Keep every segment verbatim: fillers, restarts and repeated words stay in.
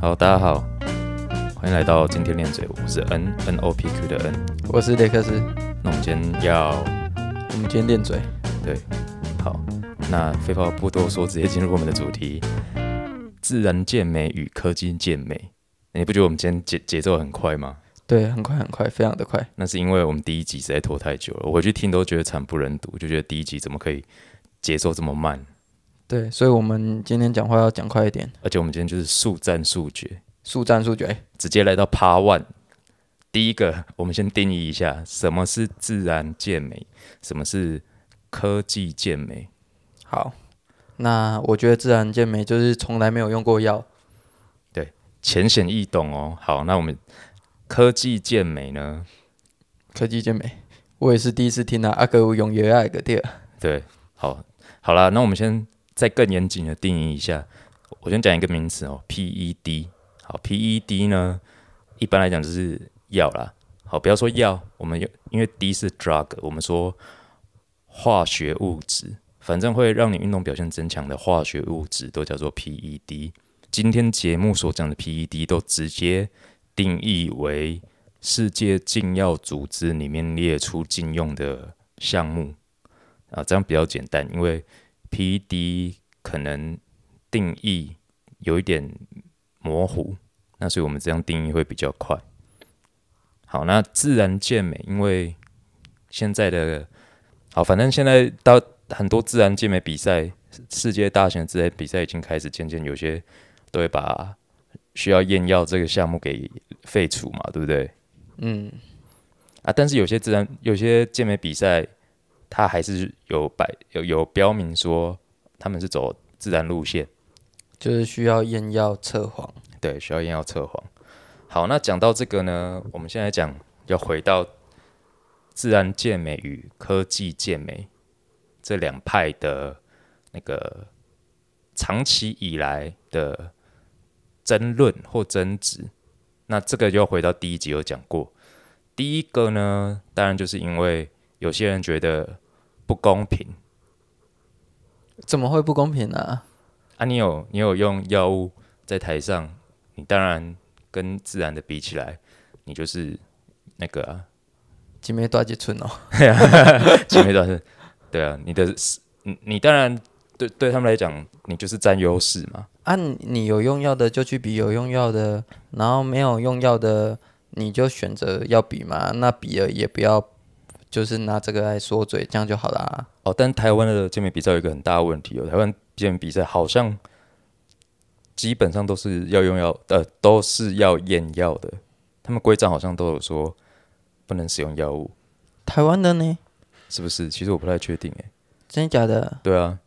好，大家好，欢迎来到今天练嘴，我是 N N O P Q 的 N， 我是雷克斯。那我们今天要，我们今天练嘴，对，好，那废话不多说，直接进入我们的主题：自然健美与科技健美。你不觉得我们今天节节奏很快吗？对，很快很快，非常的快。那是因为我们第一集实在拖太久了，我回去听都觉得惨不忍睹，就觉得第一集怎么可以节奏这么慢？对，所以我们今天讲话要讲快一点，而且我们今天就是速战速决，速战速决，直接来到 Part One。第一个，我们先定义一下什么是自然健美，什么是科技健美。好，那我觉得自然健美就是从来没有用过药，对，浅显易懂哦。好，那我们科技健美呢？科技健美，我也是第一次听啊，阿哥用药爱个对，对，好，好啦，那我们先。再更严谨的定义一下，我先讲一个名词哦 ，P E D。好 ，P E D 呢，一般来讲就是药啦。好，不要说药，我们因为 D 是 drug， 我们说化学物质，反正会让你运动表现增强的化学物质都叫做 P E D。今天节目所讲的 P E D 都直接定义为世界禁药组织里面列出禁用的项目啊，这样比较简单，因为。P E D 可能定义有一点模糊，那所以我们这样定义会比较快。好，那自然健美，因为现在的，好，反正现在到很多自然健美比赛，世界大型的自然比赛已经开始渐渐有些都会把需要验药这个项目给废除嘛，对不对？嗯。啊，但是有些自然有些健美比赛。他还是 有, 摆 有, 有标明说他们是走自然路线，就是需要验药测谎。对，需要验药测谎。好，那讲到这个呢，我们现在讲要回到自然健美与科技健美这两派的那个长期以来的争论或争执。那这个就要回到第一集有讲过，第一个呢，当然就是因为。有些人觉得不公平，怎么会不公平啊？啊你有，你有用药物在台上，你当然跟自然的比起来，你就是那个啊，几枚大几寸哦，几枚大寸，对啊，你的你你当然对对他们来讲，你就是占优势嘛。啊，你有用药的就去比有用药的，然后没有用药的你就选择要比嘛，那比了也不要。就是拿这个来说嘴，这样就好啦、啊。哦，但台湾的健美比赛有一个很大的问题哦，台湾健美比赛好像基本上都是要用药，呃，都是要验药的。他们规章好像都有说不能使用药物。台湾的呢？是不是？其实我不太确定哎、欸。真的假的？对啊。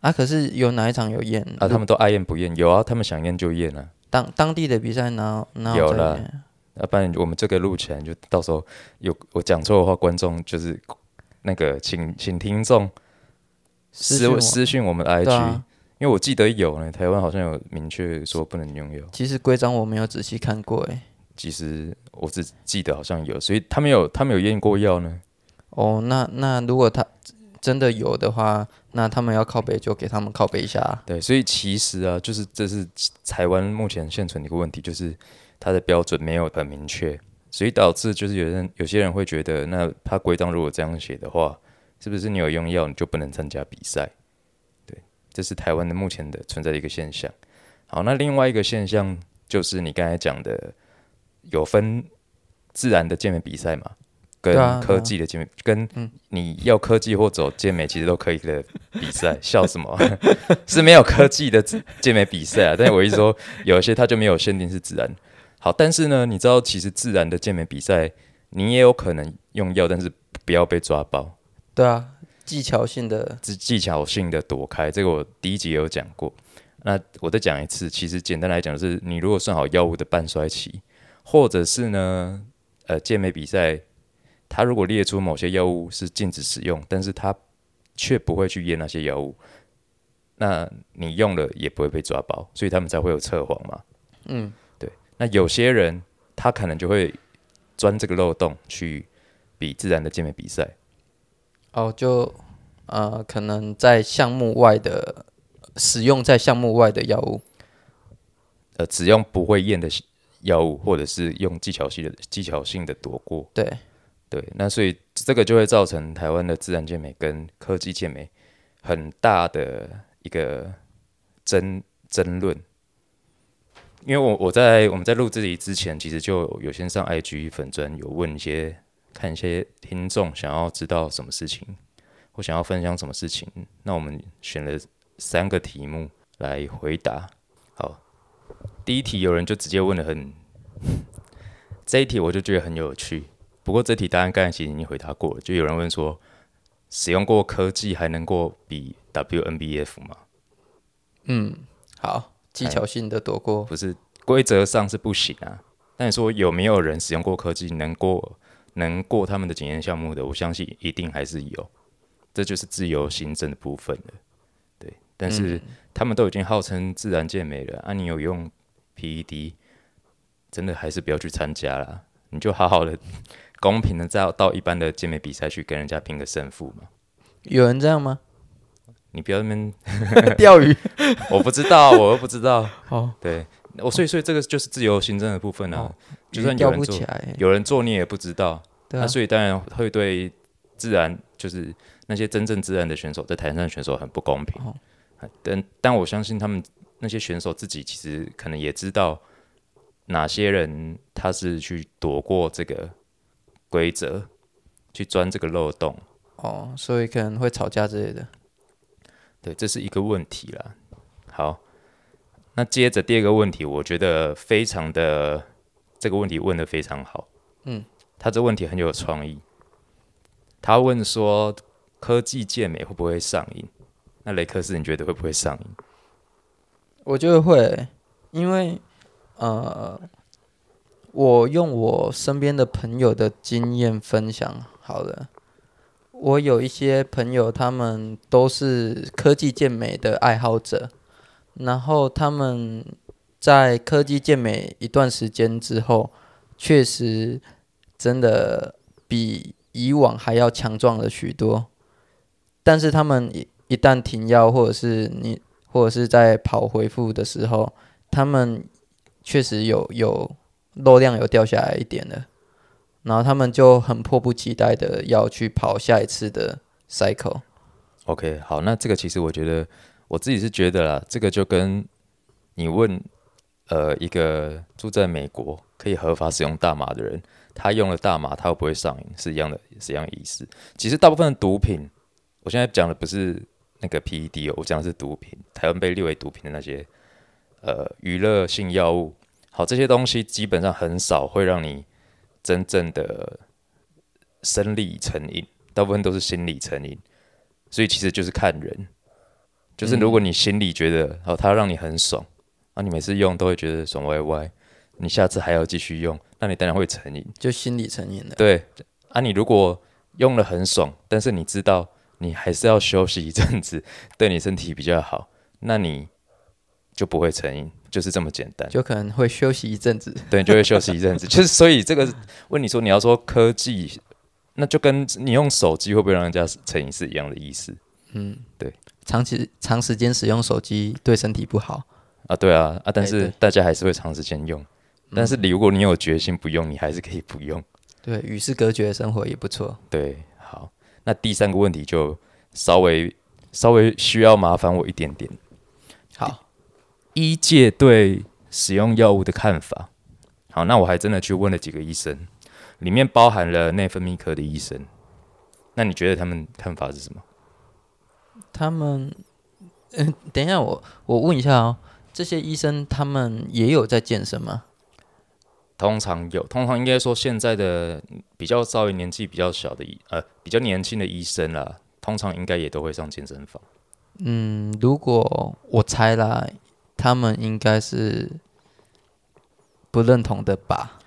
啊，可是有哪一场有验？啊，他们都爱验不验？有啊，他们想验就验啊。当当地的比赛哪哪有在验？啊，不然我们这个录起来，就到时候有我讲错的话，观众就是那个请请听众私私讯我们 I G，、啊、因为我记得有呢，台湾好像有明确说不能拥有。其实规章我没有仔细看过哎，其实我只记得好像有，所以他们有他们有验过药呢。哦，那那如果他真的有的话，那他们要靠北就给他们靠北一下、啊。对，所以其实啊，就是这是台湾目前现存的一个问题，就是。它的标准没有很明确，所以导致就是有人有些人会觉得，那他规章如果这样写的话，是不是你有用药你就不能参加比赛？对，这是台湾的目前的存在的一个现象。好，那另外一个现象就是你刚才讲的，有分自然的健美比赛嘛，跟科技的健美，跟你要科技或走健美其实都可以的比赛，笑什么、啊？是没有科技的健美比赛啊，但我一说有些它就没有限定是自然。好，但是呢，你知道，其实自然的健美比赛，你也有可能用药，但是不要被抓包。对啊，技巧性的技巧性的躲开，这个我第一集也有讲过。那我再讲一次，其实简单来讲就是，你如果算好药物的半衰期，或者是呢，呃，健美比赛，它如果列出某些药物是禁止使用，但是它却不会去验那些药物，那你用了也不会被抓包，所以他们才会有测谎嘛。嗯。那有些人他可能就会钻这个漏洞去比自然的健美比赛，哦，就呃可能在项目外的使用在项目外的药物，呃只用不会验的药物，或者是用技巧性的技巧性的躲过。对对，那所以这个就会造成台湾的自然健美跟科技健美很大的一个争争论。因为我我在我们在录这里之前，其实就有先上 I G 粉专有问一些看一些听众想要知道什么事情，或想要分享什么事情，那我们选了三个题目来回答。好，第一题有人就直接问了很，这一题我就觉得很有趣。不过这题答案刚才其实已经回答过了，就有人问说，使用过科技还能够比 W N B F 吗？嗯，好，技巧性的躲过，不是规则上是不行啊。但你说有没有人使用过科技能过能过他们的检验项目的？我相信一定还是有，这就是自由行政的部分了。对，但是他们都已经号称自然健美了，啊，你有用 P E D， 真的还是不要去参加啦，你就好好的。公平的再到一般的健美比赛去跟人家拼个胜负嘛？有人这样吗？你不要在那边钓鱼，我不知道，我又不知道。哦，对，我所以所以这个就是自由行政的部分啊，哦、就算有人做，有人做你也不知道。那、啊啊、所以当然会对自然就是那些真正自然的选手，在台上的选手很不公平。哦、但但我相信他们那些选手自己其实可能也知道哪些人他是去躲过这个。规则去钻这个漏洞哦，所以可能会吵架之类的。对，这是一个问题啦。好，那接着第二个问题，我觉得非常的这个问题问得非常好。嗯，他这问题很有创意。他问说，科技健美会不会上瘾？那雷克斯，你觉得会不会上瘾？我觉得会，因为呃。我用我身边的朋友的经验分享好了，我有一些朋友，他们都是科技健美的爱好者，然后他们在科技健美一段时间之后，确实真的比以往还要强壮了许多，但是他们 一, 一旦停药，或者是你或者是在跑恢复的时候，他们确实有有。肉量有掉下来一点了，然后他们就很迫不及待的要去跑下一次的 cycle。OK， 好，那这个其实我觉得我自己是觉得啦，这个就跟你问呃一个住在美国可以合法使用大麻的人，他用了大麻他会不会上瘾是一样的，是一样的意思。其实大部分的毒品，我现在讲的不是那个 P E D， 我讲的是毒品，台湾被列为毒品的那些呃娱乐性药物。好，这些东西基本上很少会让你真正的生理成瘾，大部分都是心理成瘾，所以其实就是看人，就是如果你心里觉得、嗯、哦，它让你很爽，啊，你每次用都会觉得爽歪歪，你下次还要继续用，那你当然会成瘾，就心理成瘾了。对，啊，你如果用了很爽，但是你知道你还是要休息一阵子，对你身体比较好，那你就不会成瘾。就是这么简单，就可能会休息一阵子。对，就会休息一阵子。就是所以这个问你说你要说科技，那就跟你用手机会不会让人家成瘾是一样的意思。嗯，对，长期长时间使用手机对身体不好啊。对啊，啊，但是大家还是会长时间用。欸、但是如果你有决心不用，你还是可以不用。对，与世隔绝的生活也不错。对，好，那第三个问题就稍微稍微需要麻烦我一点点。好。医界对使用药物的看法，好，那我还真的去问了几个医生，里面包含了内分泌科的医生。那你觉得他们看法是什么？他们，嗯、呃，等一下我，我问一下哦，这些医生他们也有在健身吗？通常有，通常应该说现在的比较稍微年纪比较小的医，呃，比较年轻的医生啦，通常应该也都会上健身房。嗯，如果我猜啦。他们应该是不认同的吧？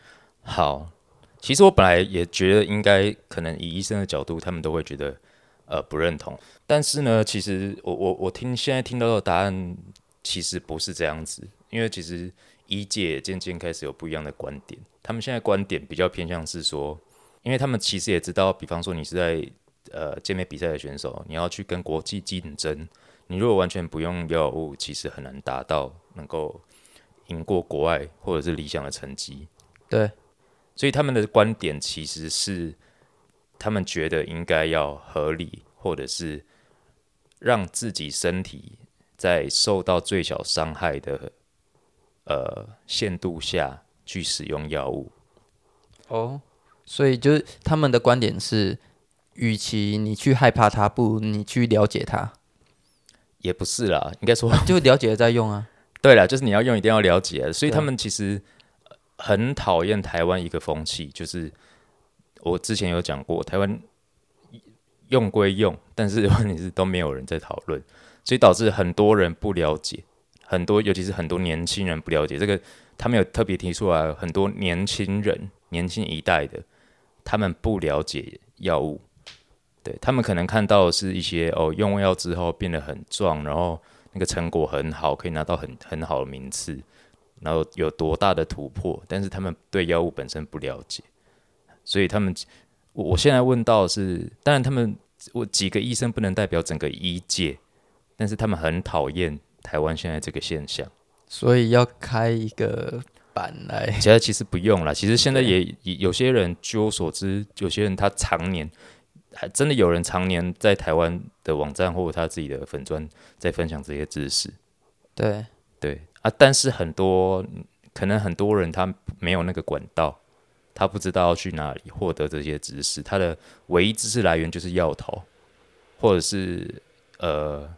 好，其实我本来也觉得应该可能以医生的角度，他们都会觉得呃不认同。但是呢，其实我我我听现在听到的答案其实不是这样子，因为其实医界渐渐开始有不一样的观点。他们现在观点比较偏向是说，因为他们其实也知道，比方说你是在呃健美比赛的选手，你要去跟国际竞争。你如果完全不用药物，其实很难达到能够赢过国外或者是理想的成绩。对，所以他们的观点其实是，他们觉得应该要合理，或者是让自己身体在受到最小伤害的呃限度下去使用药物。哦，所以就是他们的观点是，与其你去害怕它，不如你去了解它。也不是啦，应该说、啊、就了解了再用啊。对啦，就是你要用一定要了解，所以他们其实很讨厌台湾一个风气，就是我之前有讲过，台湾用归用，但是问题是都没有人在讨论，所以导致很多人不了解，很多尤其是很多年轻人不了解这个，他们有特别提出来，很多年轻人、年轻一代的，他们不了解药物，对他们可能看到的是一些哦，用药之后变得很壮，然后那个成果很好，可以拿到 很, 很好的名次，然后有多大的突破，但是他们对药物本身不了解，所以他们 我, 我现在问到的是，当然他们我几个医生不能代表整个医界，但是他们很讨厌台湾现在这个现象，所以要开一个版来。其实其实不用啦，其实现在也有些人，据我所知，有些人他常年。还真的有人常年在台湾的网站或他自己的粉专在分享这些知识，对对啊，但是很多可能很多人他没有那个管道，他不知道去哪里获得这些知识，他的唯一知识来源就是药头，或者是呃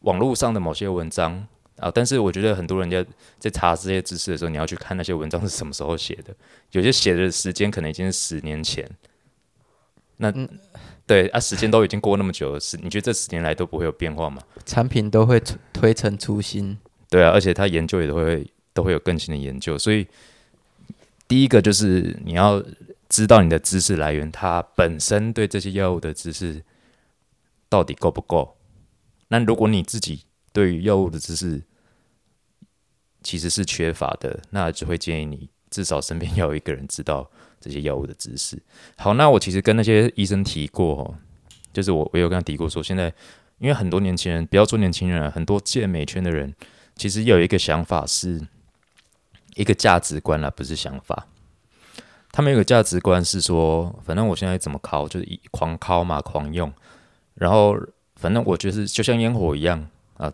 网络上的某些文章啊。但是我觉得很多人家在查这些知识的时候，你要去看那些文章是什么时候写的，有些写的时间可能已经是十年前。那、嗯、对啊，时间都已经过那么久了，你觉得这十年来都不会有变化吗？产品都会推陈出新。对啊，而且他研究也都会都会有更新的研究，所以第一个就是你要知道你的知识来源，它本身对这些药物的知识到底够不够。那如果你自己对于药物的知识其实是缺乏的，那就会建议你至少身边要有一个人知道这些药物的知识。好，那我其实跟那些医生提过、哦、就是我我有跟他提过说，现在因为很多年轻人，不要说年轻人了，很多健美圈的人其实有一个想法，是一个价值观啦，不是想法。他们有个价值观是说，反正我现在怎么靠就是狂靠嘛，狂用，然后反正我就是就像烟火一样啊，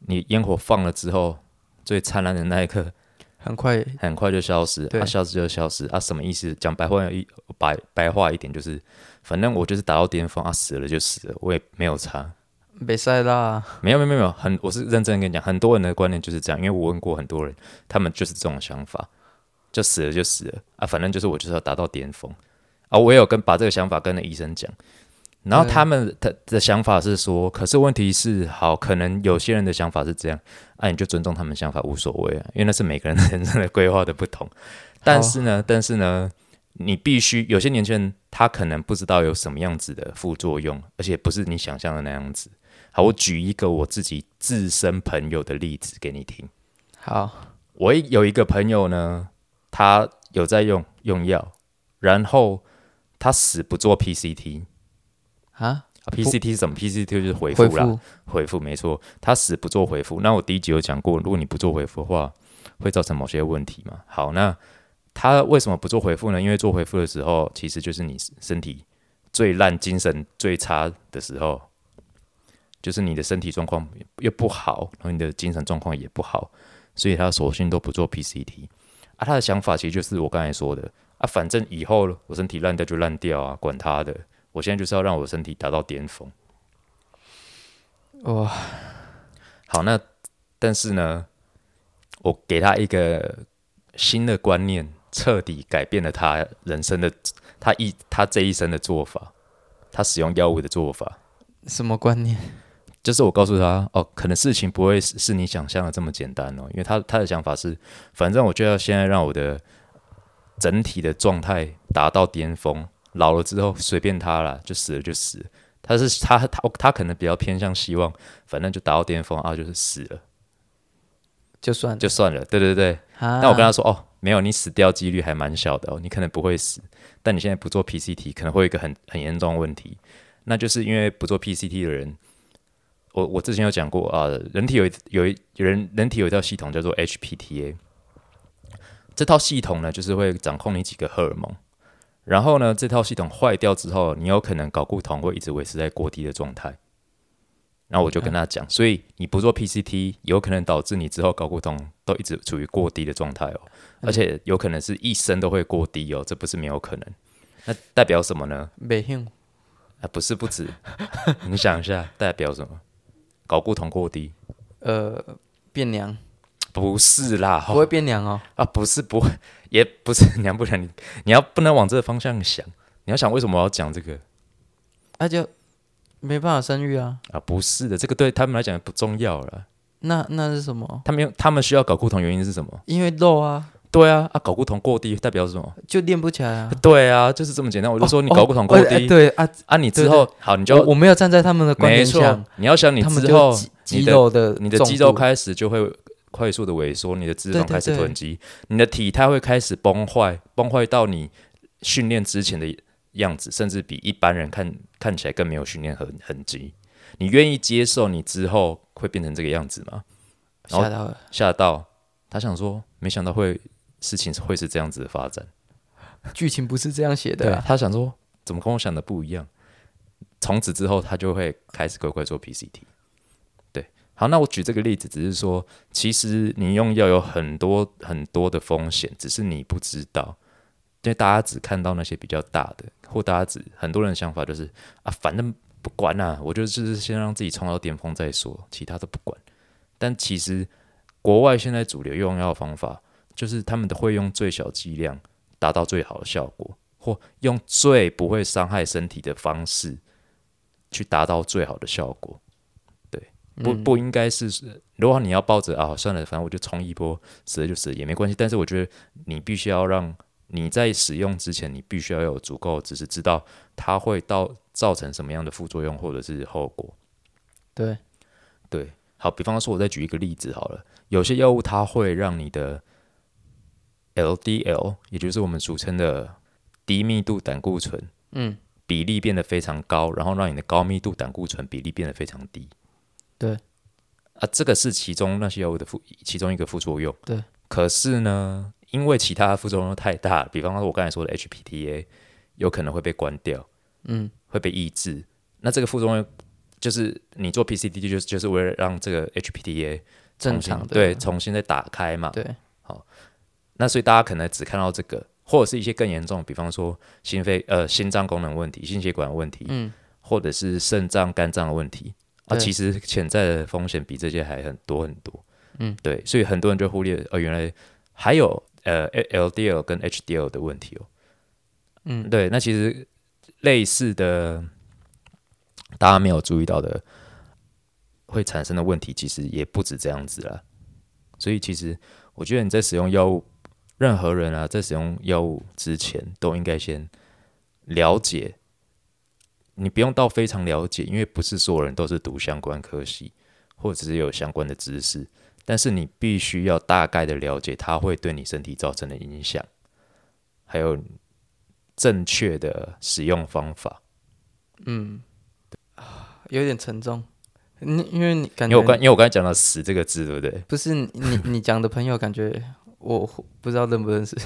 你烟火放了之后，最灿烂的那一刻。很快很快就消失，啊消失就消失，啊什么意思？讲白话一 白, 白话一点就是，反正我就是达到巅峰，啊死了就死了，我也没有差。没事啦，没有没有没有，很我是认真跟你讲，很多人的观念就是这样，因为我问过很多人，他们就是这种想法，就死了就死了，啊反正就是我就是要达到巅峰，啊我也有跟把这个想法跟那医生讲，然后他们 的, 的想法是说，可是问题是，好，可能有些人的想法是这样，啊，你就尊重他们想法无所谓啊，因为那是每个人人生的规划的不同。但是呢，但是呢，你必须有些年轻人他可能不知道有什么样子的副作用，而且不是你想象的那样子。好，我举一个我自己自身朋友的例子给你听。好，我有一个朋友呢，他有在用用药，然后他死不做 P C T。啊 ，P C T 是什么 ？P C T 就是回复啦，回复没错。他死不做回复。那我第一集有讲过，如果你不做回复的话，会造成某些问题嘛？好，那他为什么不做回复呢？因为做回复的时候，其实就是你身体最烂、精神最差的时候，就是你的身体状况又不好，然后你的精神状况也不好，所以他索性都不做 P C T。啊，他的想法其实就是我刚才说的啊，反正以后我身体烂掉就烂掉啊，管他的。我现在就是要让我身体达到巅峰。哇，好，那但是呢，我给他一个新的观念，彻底改变了他人生的他一他这一生的做法，他使用药物的做法。什么观念？就是我告诉他，哦，可能事情不会是你想象的这么简单哦，因为他他的想法是，反正我就要现在让我的整体的状态达到巅峰。老了之后随便他啦，就死了就死了。他是他他他可能比较偏向希望，反正就达到巅峰啊，就是死了，就算了就算了。对对对。但我跟他说哦，没有，你死掉几率还蛮小的哦，你可能不会死，但你现在不做 P C T， 可能会有一个很很严重的问题，那就是因为不做 P C T 的人，我我之前有讲过啊、呃，人体有有一人人体有一套系统叫做 H P T A， 这套系统呢就是会掌控你几个荷尔蒙，然后呢这套系统坏掉之后，你有可能睾固酮会一直维持在过低的状态。然后我就跟他讲，所以你不做 P C T， 有可能导致你之后睾固酮都一直处于过低的状态哦，而且有可能是一生都会过低哦，这不是没有可能。那代表什么呢？没用啊，不是不止。你想一下，代表什么？睾固酮过低，呃，变娘？不是啦，哦、不会变娘哦。啊，不是不会，也不是娘不娘，你你要不能往这个方向想，你要想为什么我要讲这个？那、啊、就。没办法生育啊！啊，不是的，这个对他们来讲不重要了。那那是什么？他们他们需要睾固酮原因是什么？因为肉啊。对啊，啊，睾固酮过低代表什么？就练不起来啊。对啊，就是这么简单。我就说你睾固酮过低，哦哦呃、对啊啊，你之后对对好，你就 我, 我没有站在他们的观点上。你要想你之后肌肉的你的肌肉开始就会快速的萎缩，你的脂肪开始囤积，对对对你的体态会开始崩坏，崩坏到你训练之前的。样子甚至比一般人 看, 看起来更没有训练痕痕迹。你愿意接受你之后会变成这个样子吗？吓到了，吓到他想说，没想到会事情会是这样子的发展。剧情不是这样写的、啊。他想说，怎么跟我想的不一样？从此之后，他就会开始乖乖做 P C T。对，好，那我举这个例子，只是说，其实你用药有很多很多的风险，只是你不知道。因为大家只看到那些比较大的，或大家只很多人的想法就是啊，反正不管啦、啊，我就是先让自己冲到巅峰再说，其他都不管。但其实国外现在主流用药方法，就是他们会用最小剂量达到最好的效果，或用最不会伤害身体的方式去达到最好的效果。对，不不应该是，如果你要抱着啊，算了，反正我就冲一波，死了就死了也没关系。但是我觉得你必须要让。你在使用之前，你必须要有足够，只是知道它会到造成什么样的副作用或者是后果。对，对，好，比方说，我再举一个例子好了。有些药物它会让你的 L D L， 也就是我们俗称的低密度胆固醇，嗯，比例变得非常高，然后让你的高密度胆固醇比例变得非常低。对，啊，这个是其中那些药物的副其中一个副作用。对，可是呢？因为其他的副作用太大，比方说我刚才说的 H P T A 有可能会被关掉，嗯，会被抑制。那这个副作用就是你做 P C T 就是就是为了让这个 H P T A 正常的对重新再打开嘛。对，好，那所以大家可能只看到这个，或者是一些更严重，比方说心肺呃心脏功能问题、心血管问题，嗯，或者是肾脏、肝脏的问题啊，其实潜在的风险比这些还很多很多，嗯，对，所以很多人就忽略呃原来还有。呃 L D L 跟 H D L 的问题哦，嗯，对，那其实类似的，大家没有注意到的，会产生的问题其实也不止这样子啦。所以其实我觉得你在使用药物，任何人啊，在使用药物之前都应该先了解，你不用到非常了解，因为不是所有人都是读相关科系，或者是有相关的知识。但是你必须要大概的了解它会对你身体造成的影响，还有正确的使用方法。嗯，有点沉重，因为你感觉因为我刚因为我刚才讲到"死"这个字，对不对？不是你你讲的朋友，感觉我不知道认不认识。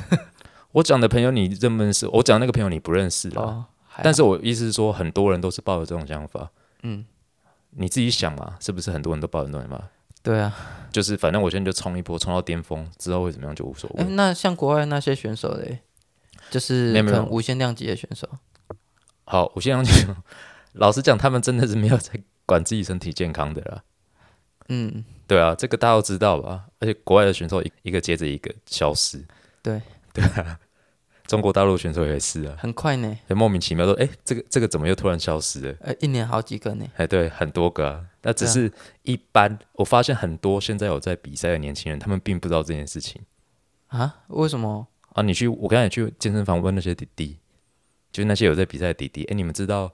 我讲的朋友你认不认识？我讲那个朋友你不认识啦、哦、但是我意思是说，很多人都是抱着这种想法。嗯，你自己想嘛，是不是很多人都抱着这种想法？对啊，就是反正我现在就冲一波，冲到巅峰之后会怎么样就无所谓。那像国外那些选手嘞，就是可能无限量级的选手。好，无限量级，老实讲，他们真的是没有在管自己身体健康的啦。嗯，对啊，这个大家都知道吧？而且国外的选手一个接着一个消失。对对啊，中国大陆选手也是啊，很快呢，莫名其妙说，哎、欸，这个这个怎么又突然消失了？呃，一年好几个呢。哎，对，很多个啊。那只是一般、啊，我发现很多现在有在比赛的年轻人，他们并不知道这件事情啊？为什么啊？你去，我刚才也去健身房问那些弟弟，就是那些有在比赛的弟弟，哎、欸，你们知道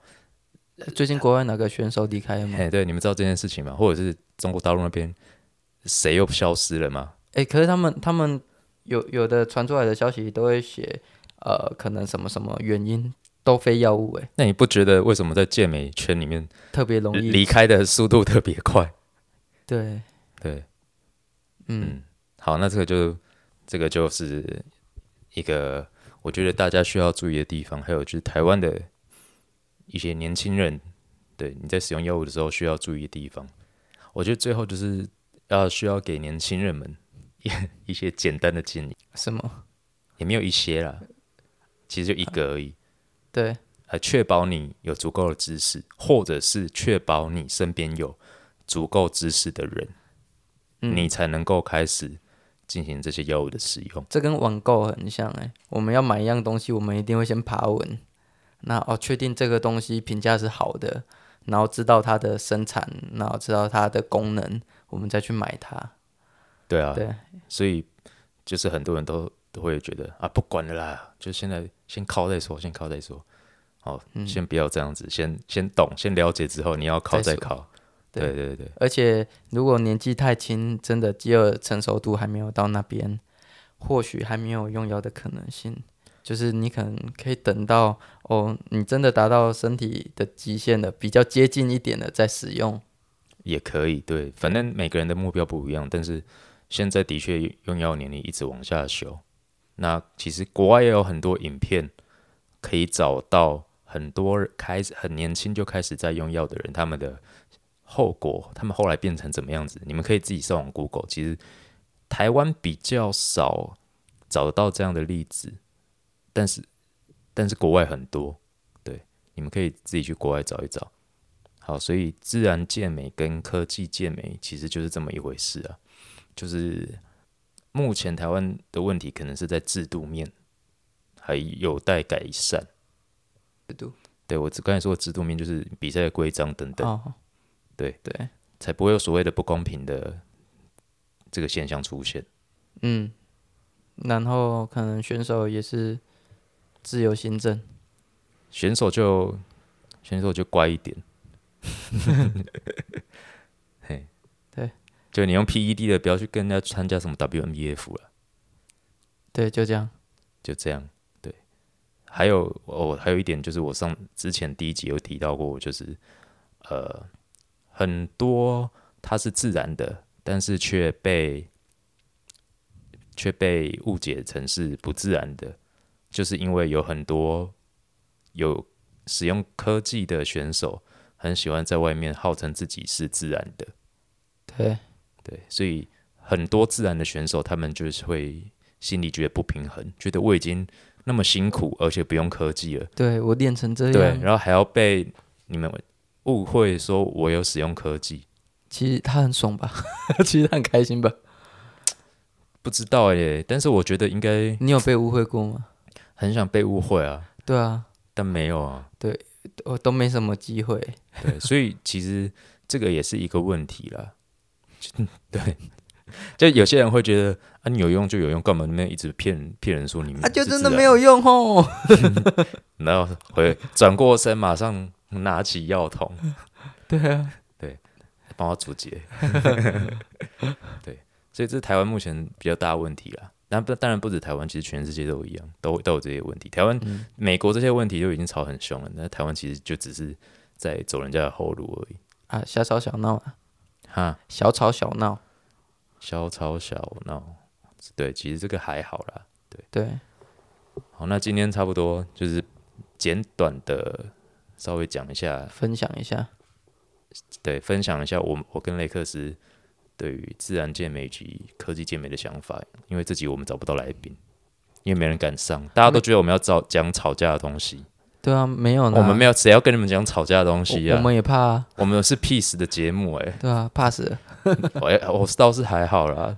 最近国外哪个选手离开了吗？哎，对，你们知道这件事情吗？或者是中国大陆那边谁又消失了吗？哎、欸，可是他们他们有有的传出来的消息都会写，呃，可能什么什么原因都非药物、欸、那你不觉得为什么在健美圈里面特别容易离开的速度特别快？对对， 嗯, 嗯，好，那这个就这个就是一个我觉得大家需要注意的地方，还有就是台湾的一些年轻人，对，你在使用药物的时候需要注意的地方。我觉得最后就是要需要给年轻人们一些简单的建议。什么？也没有一些啦，其实就一个而已。啊、对，呃，确保你有足够的知识，或者是确保你身边有足够知识的人，嗯、你才能够开始进行这些药物的使用。这跟网购很像哎、欸，我们要买一样东西，我们一定会先爬文，那哦，确定这个东西评价是好的，然后知道它的生产，然后知道它的功能，我们再去买它。对啊，对，所以就是很多人都都会觉得啊，不管了啦，就现在先靠再说，先靠再说，好、嗯，先不要这样子，先先懂，先了解之后，你要靠再靠。对对对，而且如果年纪太轻，真的饥饿成熟度还没有到那边，或许还没有用药的可能性，就是你可能可以等到哦，你真的达到身体的极限了，比较接近一点的再使用也可以。对，反正每个人的目标不一样，但是现在的确用药年龄一直往下修。那其实国外也有很多影片可以找到很多开始很年轻就开始在用药的人，他们的后果，他们后来变成怎么样子，你们可以自己上网 Google。 其实台湾比较少找到这样的例子，但是但是国外很多，对，你们可以自己去国外找一找。好，所以自然健美跟科技健美其实就是这么一回事啊，就是目前台湾的问题可能是在制度面还有待改善。制度，对，我刚才说的制度面就是比赛的规章等等、哦，对对，才不会有所谓的不公平的这个现象出现。嗯，然后可能选手也是自由行政，选手就选手就乖一点。嘿，对，就你用 P E D 的，不要去跟人家参加什么 W M V F 了。对，就这样，就这样。对，还有哦，还有一点就是我上之前第一集有提到过，就是呃。很多它是自然的，但是却被却被误解成是不自然的，就是因为有很多有使用科技的选手很喜欢在外面号称自己是自然的。对对，所以很多自然的选手他们就是会心里觉得不平衡，觉得我已经那么辛苦，而且不用科技了，对，我练成这样，对，然后还要被你们误会说我有使用科技。其实他很爽吧？其实他很开心吧？不知道耶，但是我觉得应该。你有被误会过吗？很想被误会啊。对啊，但没有啊。对，我都没什么机会。对，所以其实这个也是一个问题啦。对，就有些人会觉得啊，你有用就有用，干嘛那边一直骗骗人说你啊，就真的没有用哦。然后回转过身，马上。拿起药桶。对啊，对，帮我阻截。对，所以这是台湾目前比较大的问题啦。但当然不止台湾，其实全世界都一样， 都, 都有这些问题。台湾、嗯、美国这些问题就已经吵很凶了，那台湾其实就只是在走人家的后路而已啊，小吵小闹啊，哈，小吵小闹，小吵小闹，对，其实这个还好啦，对对。好，那今天差不多就是简短的。稍微讲一下，分享一下，对，分享一下 我, 我跟雷克斯对于自然健美及科技健美的想法，因为这集我们找不到来宾，因为没人敢上，大家都觉得我们要讲吵架的东西。对啊，没有啦，我们没有，谁要跟你们讲吵架的东西啊？ 我, 我们也怕啊，我们是 peace 的节目欸。对啊，怕死了。我, 我倒是还好啦，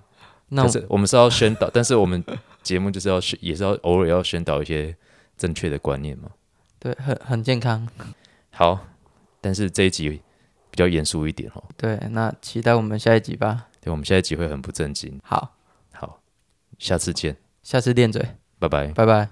那 我, 我们是要宣导，但是我们节目就是要也是要偶尔要宣导一些正确的观念嘛。对，很很健康。好，但是这一集比较严肃一点哦。对，那期待我们下一集吧。对，我们下一集会很不正经。好，好，下次见，下次练嘴，拜拜，拜拜。